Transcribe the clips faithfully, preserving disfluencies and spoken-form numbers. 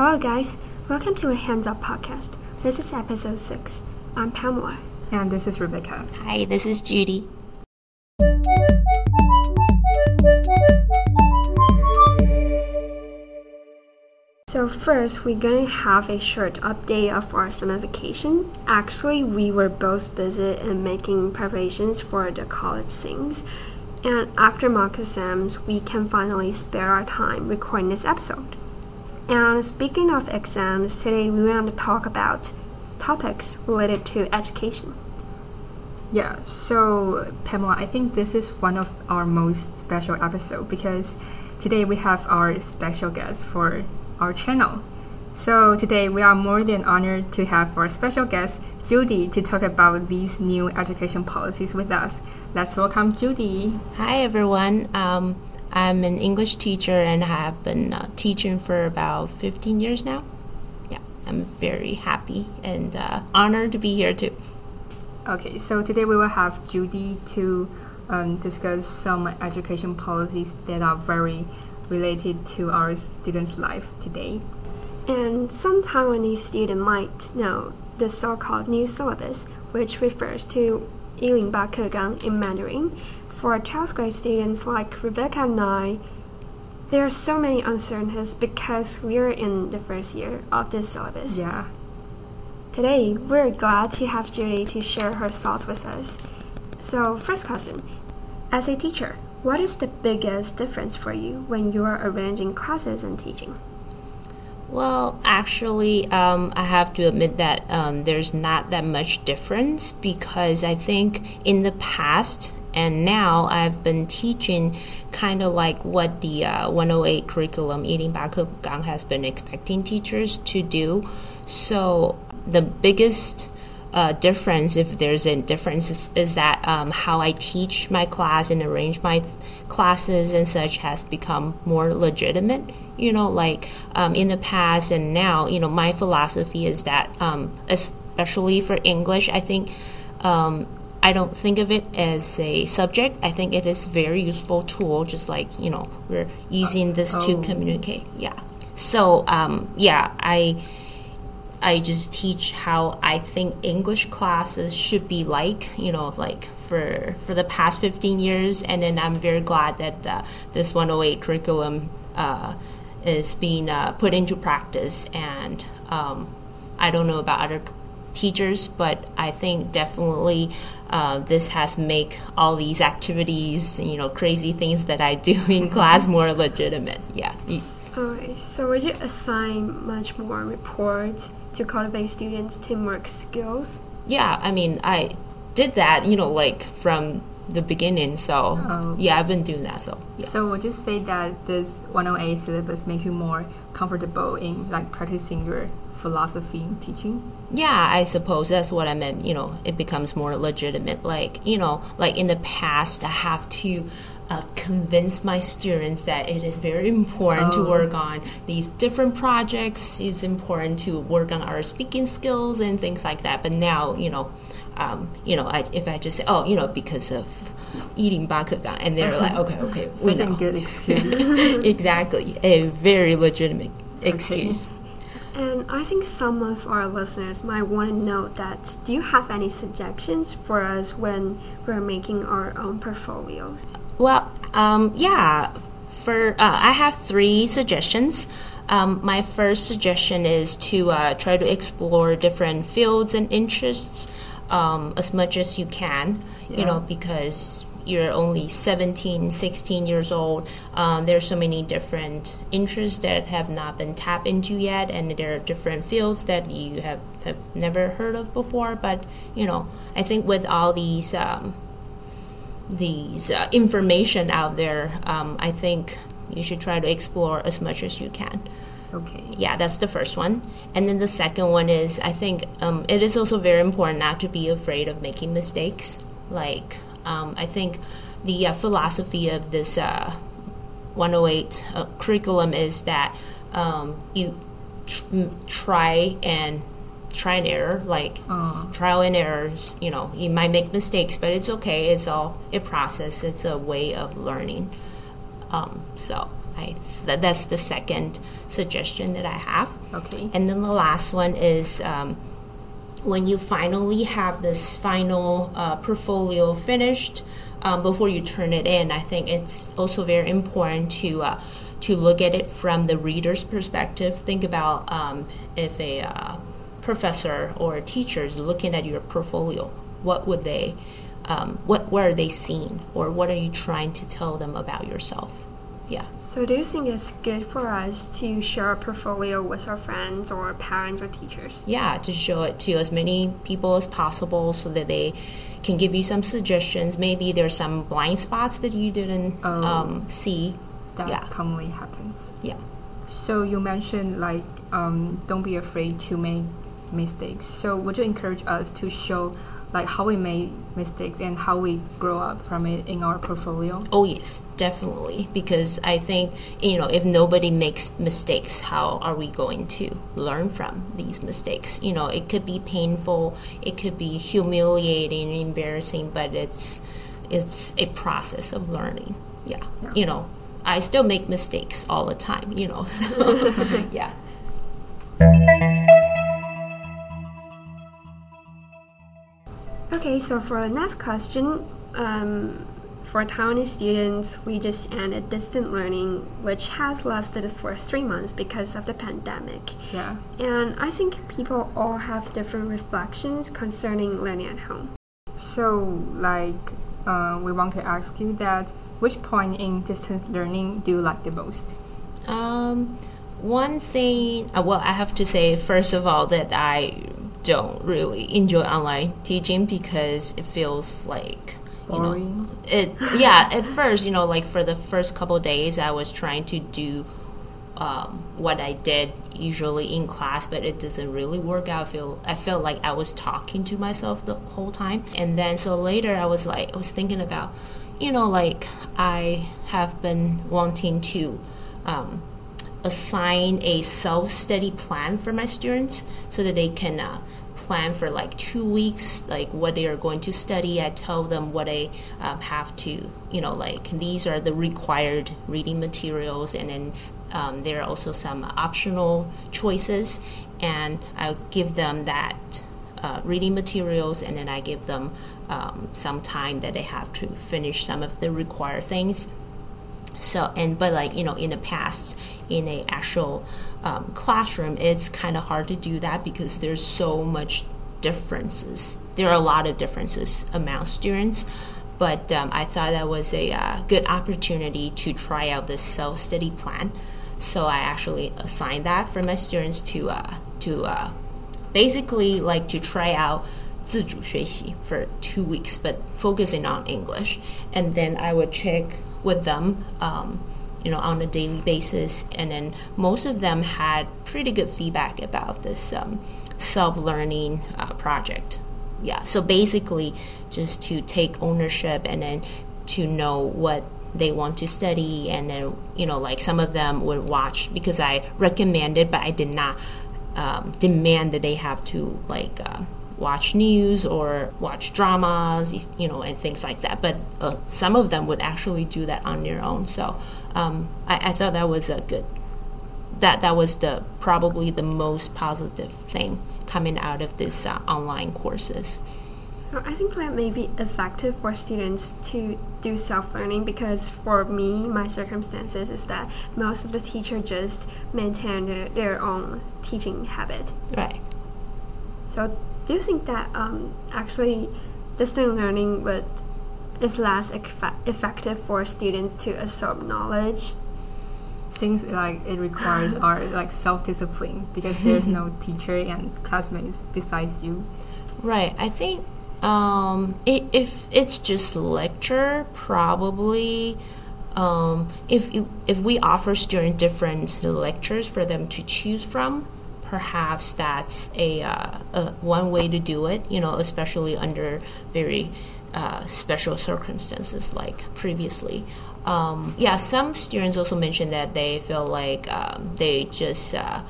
Hello guys, welcome to a Hands Up Podcast. This is episode six. I'm Pamela. And this is Rebecca. Hi, this is Judy. So first, we're going to have a short update of our summer vacation. Actually, we were both busy in making preparations for the college things. And after mock exams, we can finally spare our time recording this episode. And speaking of exams, today we want to talk about topics related to education. Yeah, so Pamela, I think this is one of our most special episodes because today we have our special guest for our channel. So today we are more than honored to have our special guest, Judy, to talk about these new education policies with us. Let's welcome Judy. Hi, everyone. Um, I'm an English teacher and have been uh, teaching for about fifteen years now. Yeah, I'm very happy and uh, honored to be here too. Okay, so today we will have Judy to um, discuss some education policies that are very related to our students' life today. And some Taiwanese student might know the so-called new syllabus, which refers to yilingba kegang in Mandarin. For twelfth grade students like Rebecca and I, there are so many uncertainties because we're in the first year of this syllabus. Yeah. Today, we're glad to have Judy to share her thoughts with us. So, first question. As a teacher, what is the biggest difference for you when you are arranging classes and teaching? Well, actually, um, I have to admit that um, there's not that much difference because I think in the past and now I've been teaching kind of like what the uh, one oh eight curriculum, eating Bakugang, has been expecting teachers to do. So the biggest Uh, difference, if there's a difference, is, is that um, how I teach my class and arrange my th- classes and such has become more legitimate. You know, like um, in the past and now, you know, my philosophy is that, um, especially for English, I think um, I don't think of it as a subject. I think it is a very useful tool, just like, you know, we're using this oh. to communicate. Yeah. So, um, yeah, I... I just teach how I think English classes should be like, you know, like for for the past fifteen years. And then I'm very glad that uh, this one oh eight curriculum uh, is being uh, put into practice. And um, I don't know about other teachers, but I think definitely uh, this has made all these activities, you know, crazy things that I do in class more legitimate. Yeah. Okay, so would you assign much more reports to cultivate students' teamwork skills? Yeah, I mean, I did that, you know, like from the beginning. So, oh, okay. yeah, I've been doing that. So, yeah. So would you say that this one oh eight syllabus make you more comfortable in like practicing your philosophy in teaching? Yeah, I suppose that's what I meant. You know, it becomes more legitimate. Like, you know, like in the past, I have to Uh, convince my students that it is very important oh. to work on these different projects. It's important to work on our speaking skills and things like that. But now, you know, um, you know, I, if I just say, oh, you know, because of eating bakugan, and they're like, okay, okay, we know. Such a good excuse. Exactly, a very legitimate excuse. Okay. And I think some of our listeners might want to know that, do you have any suggestions for us when we're making our own portfolios? Well, um, yeah, for uh, I have three suggestions. Um, my first suggestion is to uh, try to explore different fields and interests um, as much as you can, yeah. you know, because you're only seventeen, sixteen years old. Um, there's so many different interests that have not been tapped into yet, and there are different fields that you have, have never heard of before. But, you know, I think with all these um, these uh, information out there, um, I think you should try to explore as much as you can. Okay. Yeah, that's the first one. And then the second one is, I think um, it is also very important not to be afraid of making mistakes. Like, Um, I think the uh, philosophy of this uh, one oh eight uh, curriculum is that um, you tr- try and try and error, like oh. trial and errors. You know, you might make mistakes, but it's okay. It's all a process. It's a way of learning. Um, so I th- that's the second suggestion that I have. Okay. And then the last one is um, when you finally have this final uh, portfolio finished, um, before you turn it in, I think it's also very important to uh, to look at it from the reader's perspective. Think about um, if a uh, professor or a teacher is looking at your portfolio, what would they, um, what were they seeing, or what are you trying to tell them about yourself? Yeah. So do you think it's good for us to share a portfolio with our friends or parents or teachers? Yeah, to show it to as many people as possible so that they can give you some suggestions. Maybe there's some blind spots that you didn't um, um, see. That yeah. commonly happens. Yeah. So you mentioned like um, don't be afraid to make mistakes. So would you encourage us to show like how we made mistakes and how we grow up from it in our portfolio? Oh yes, definitely. Because I think, you know, if nobody makes mistakes, how are we going to learn from these mistakes? You know, it could be painful, it could be humiliating, embarrassing, but it's it's a process of learning. Yeah. yeah. You know, I still make mistakes all the time, you know. So yeah. Okay, so for the next question, um, for Taiwanese students, we just ended distant learning, which has lasted for three months because of the pandemic. Yeah. And I think people all have different reflections concerning learning at home. So, like, uh, we want to ask you that, which point in distant learning do you like the most? Um, one thing, uh, well, I have to say, first of all, that I don't really enjoy online teaching because it feels like you boring. know it yeah at first you know like for the first couple of days I was trying to do um, what I did usually in class, but it doesn't really work out. I feel I felt like I was talking to myself the whole time, and then so later I was like I was thinking about you know like I have been wanting to um, assign a self-study plan for my students so that they can uh, plan for like two weeks, like what they are going to study. I tell them what I um, have to, you know, like these are the required reading materials, and then um, there are also some optional choices, and I'll give them that uh, reading materials, and then I give them um, some time that they have to finish some of the required things. So, and but like, you know, in the past, in a actual um, classroom, it's kind of hard to do that because there's so much differences. There are a lot of differences among students, but um, I thought that was a uh, good opportunity to try out this self-study plan. So I actually assigned that for my students to uh, to uh, basically like to try out 自主学习 for two weeks, but focusing on English. And then I would check with them, um, you know, on a daily basis, and then most of them had pretty good feedback about this um, self-learning uh, project. Yeah, so basically, just to take ownership and then to know what they want to study, and then you know, like some of them would watch because I recommended, but I did not um, demand that they have to like uh, watch news or watch dramas, you know, and things like that. But uh, some of them would actually do that on their own. So um, I, I thought that was a good, that that was the probably the most positive thing coming out of this uh, online courses. So I think that may be effective for students to do self-learning, because for me, my circumstances is that most of the teacher just maintain their, their own teaching habit. Right. So do you think that um, actually distant learning would, is less efa- effective for students to absorb knowledge? Things like it requires our like self-discipline, because there's no teacher and classmates besides you. Right. I think um, it, if it's just lecture, probably um, if if we offer students different lectures for them to choose from, perhaps that's a, uh, a one way to do it, you know, especially under very uh, special circumstances like previously. Um, yeah, some students also mentioned that they feel like um, they just, uh,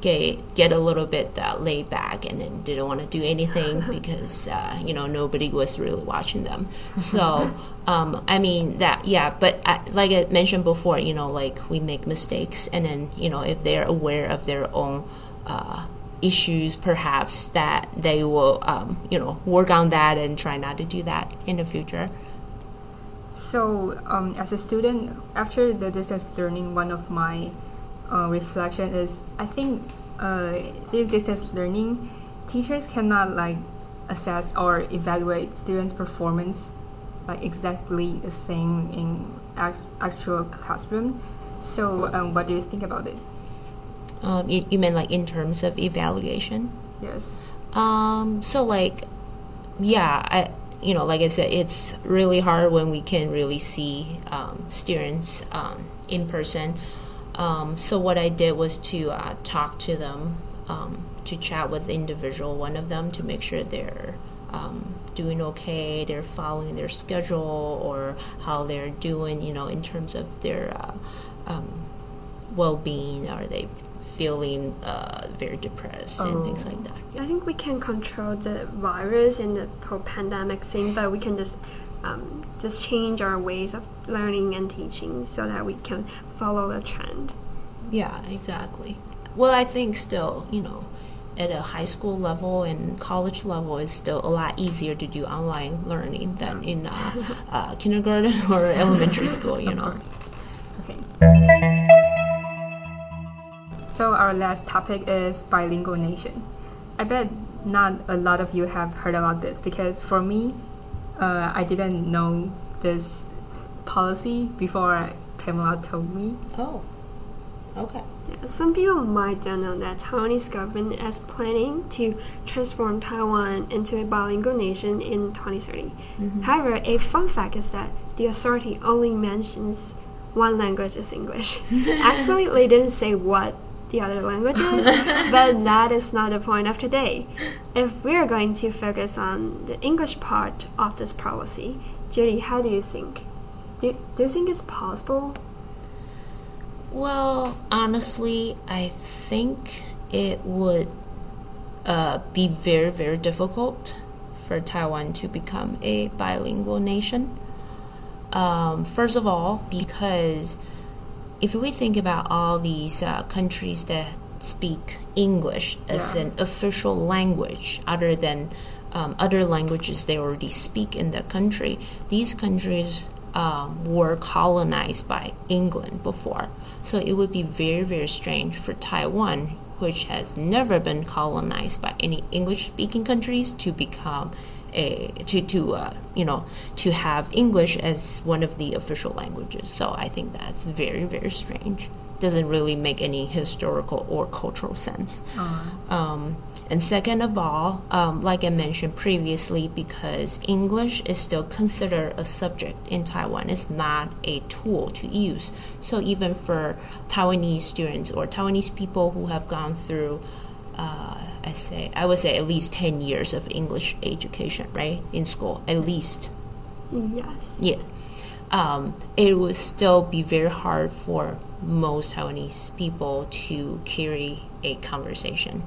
get, get a little bit uh, laid back and then didn't want to do anything because, uh, you know, nobody was really watching them. So, um, I mean, that, yeah, but I, like I mentioned before, you know, like we make mistakes and then, you know, if they're aware of their own uh, issues, perhaps that they will, um, you know, work on that and try not to do that in the future. So, um, as a student, after the distance learning, one of my uh, reflection is I think uh, through distance learning, teachers cannot like assess or evaluate students' performance like exactly the same in act- actual classroom. So, um, what do you think about it? Um, you, you mean like in terms of evaluation? Yes. Um. So like, yeah, I. You know, like I said, it's really hard when we can really see um, students um, in person. Um, so what I did was to uh, talk to them, um, to chat with the individual, one of them, to make sure they're um, doing okay, they're following their schedule, or how they're doing, you know, in terms of their uh, um, well-being. Are they feeling uh, very depressed oh. and things like that? Yeah. I think we can control the virus and the whole pandemic thing, but we can just um, just change our ways of learning and teaching so that we can follow the trend. Yeah, exactly. Well, I think still, you know, at a high school level and college level, it's still a lot easier to do online learning than in uh, uh, kindergarten or elementary school, you know. Okay. So our last topic is bilingual nation. I bet not a lot of you have heard about this because for me, uh, I didn't know this policy before Pamela told me. Oh, okay. Yeah, some people might don't know that Taiwanese government is planning to transform Taiwan into a bilingual nation in twenty thirty. Mm-hmm. However, a fun fact is that the authority only mentions one language is English. Actually, they didn't say what the other languages, but that is not the point of today. If we are going to focus on the English part of this policy, Judy, how do you think? Do, do you think it's possible? Well, honestly, I think it would uh, be very, very difficult for Taiwan to become a bilingual nation. Um, first of all, because if we think about all these uh, countries that speak English as yeah. an official language, other than um, other languages they already speak in their country, these countries um, were colonized by England before. So it would be very, very strange for Taiwan, which has never been colonized by any English-speaking countries, to become a to to uh, you know to have English as one of the official languages. So I think that's very, very strange. Doesn't really make any historical or cultural sense. Uh-huh. Um, and second of all, um, like I mentioned previously, because English is still considered a subject in Taiwan, it's not a tool to use. So even for Taiwanese students or Taiwanese people who have gone through Uh, I say I would say at least ten years of English education, right, in school, at least. Yes. Yeah. Um, it would still be very hard for most Taiwanese people to carry a conversation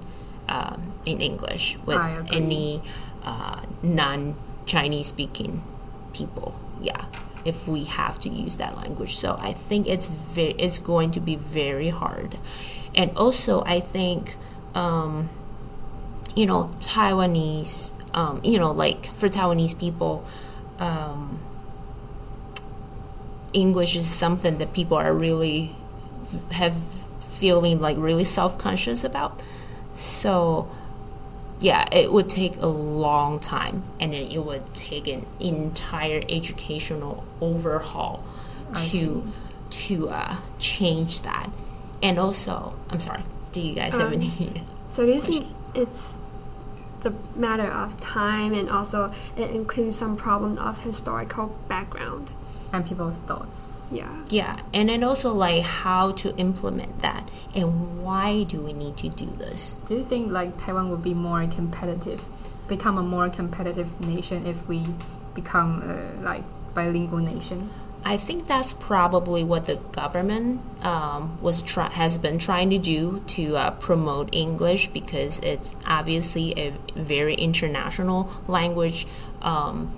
um, in English with any uh, non-Chinese speaking people. Yeah. If we have to use that language, so I think it's very, it's going to be very hard, and also I think. Um, you know, Taiwanese, um, you know, like for Taiwanese people, um, English is something that people are really have feeling like really self-conscious about. So, yeah, it would take a long time, and then it would take an entire educational overhaul to to uh, change that. And also, I'm sorry. Do you guys um, have any So do you think it's the matter of time, and also it includes some problem of historical background? And people's thoughts. Yeah. Yeah, and then also like how to implement that, and why do we need to do this? Do you think like Taiwan would be more competitive, become a more competitive nation if we become uh, like bilingual nation? I think that's probably what the government um, was try- has been trying to do to uh, promote English, because it's obviously a very international language. Um,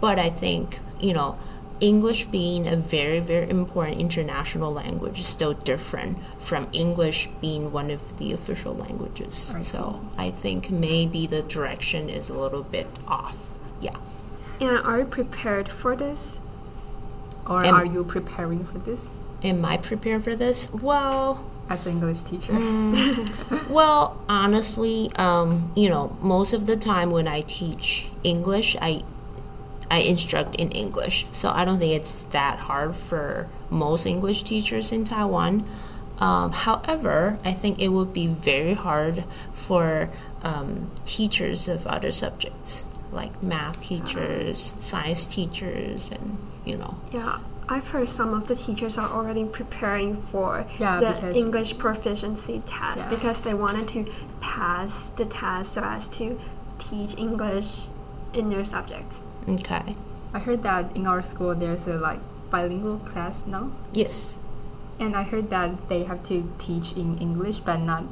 but I think, you know, English being a very, very important international language is still different from English being one of the official languages. I so I think maybe the direction is a little bit off. Yeah. And are you prepared for this? Or am, are you preparing for this? Am I prepared for this? Well, as an English teacher. Mm, well, honestly, um, you know, most of the time when I teach English, I I instruct in English. So I don't think it's that hard for most English teachers in Taiwan. Um, however, I think it would be very hard for um, teachers of other subjects, like math teachers, science teachers, and, you know. Yeah, I've heard some of the teachers are already preparing for yeah, the English proficiency test yeah. because they wanted to pass the test so as to teach English in their subjects. Okay. I heard that in our school there's a like bilingual class now. Yes. And I heard that they have to teach in English, but not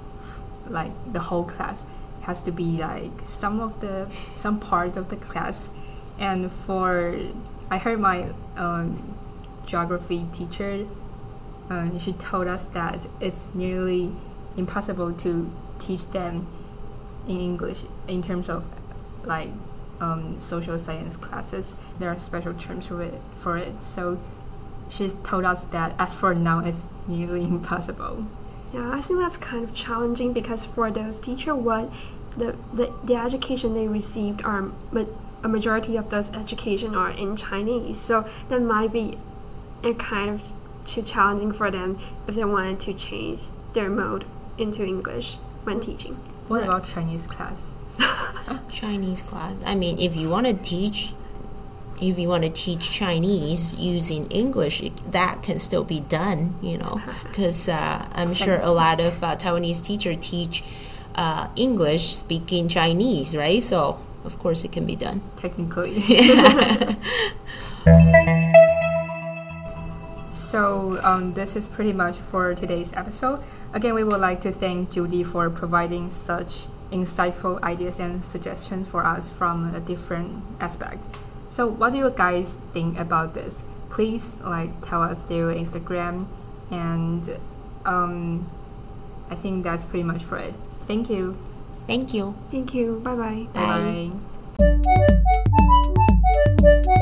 like the whole class. It has to be like some of the some part of the class. And for I heard my um, geography teacher, um, she told us that it's nearly impossible to teach them in English in terms of like Um, social science classes. There are special terms for it, for it. So she told us that as for now, it's nearly impossible. Yeah, I think that's kind of challenging because for those teachers, what the, the, the education they received are ma- a majority of those education are in Chinese. So that might be a kind of too challenging for them if they wanted to change their mode into English when teaching. What about Chinese class? Chinese class. I mean, if you want to teach, if you want to teach Chinese using English, it, that can still be done, you know, because uh, I'm sure a lot of uh, Taiwanese teachers teach uh, English speaking Chinese, right? So, of course, it can be done. Technically. So um, this is pretty much for today's episode. Again, we would like to thank Judy for providing such insightful ideas and suggestions for us from a different aspect. So what do you guys think about this? Please like tell us through Instagram, and um, I think that's pretty much for it. Thank you. Thank you. Thank you. Bye-bye. Bye. Bye.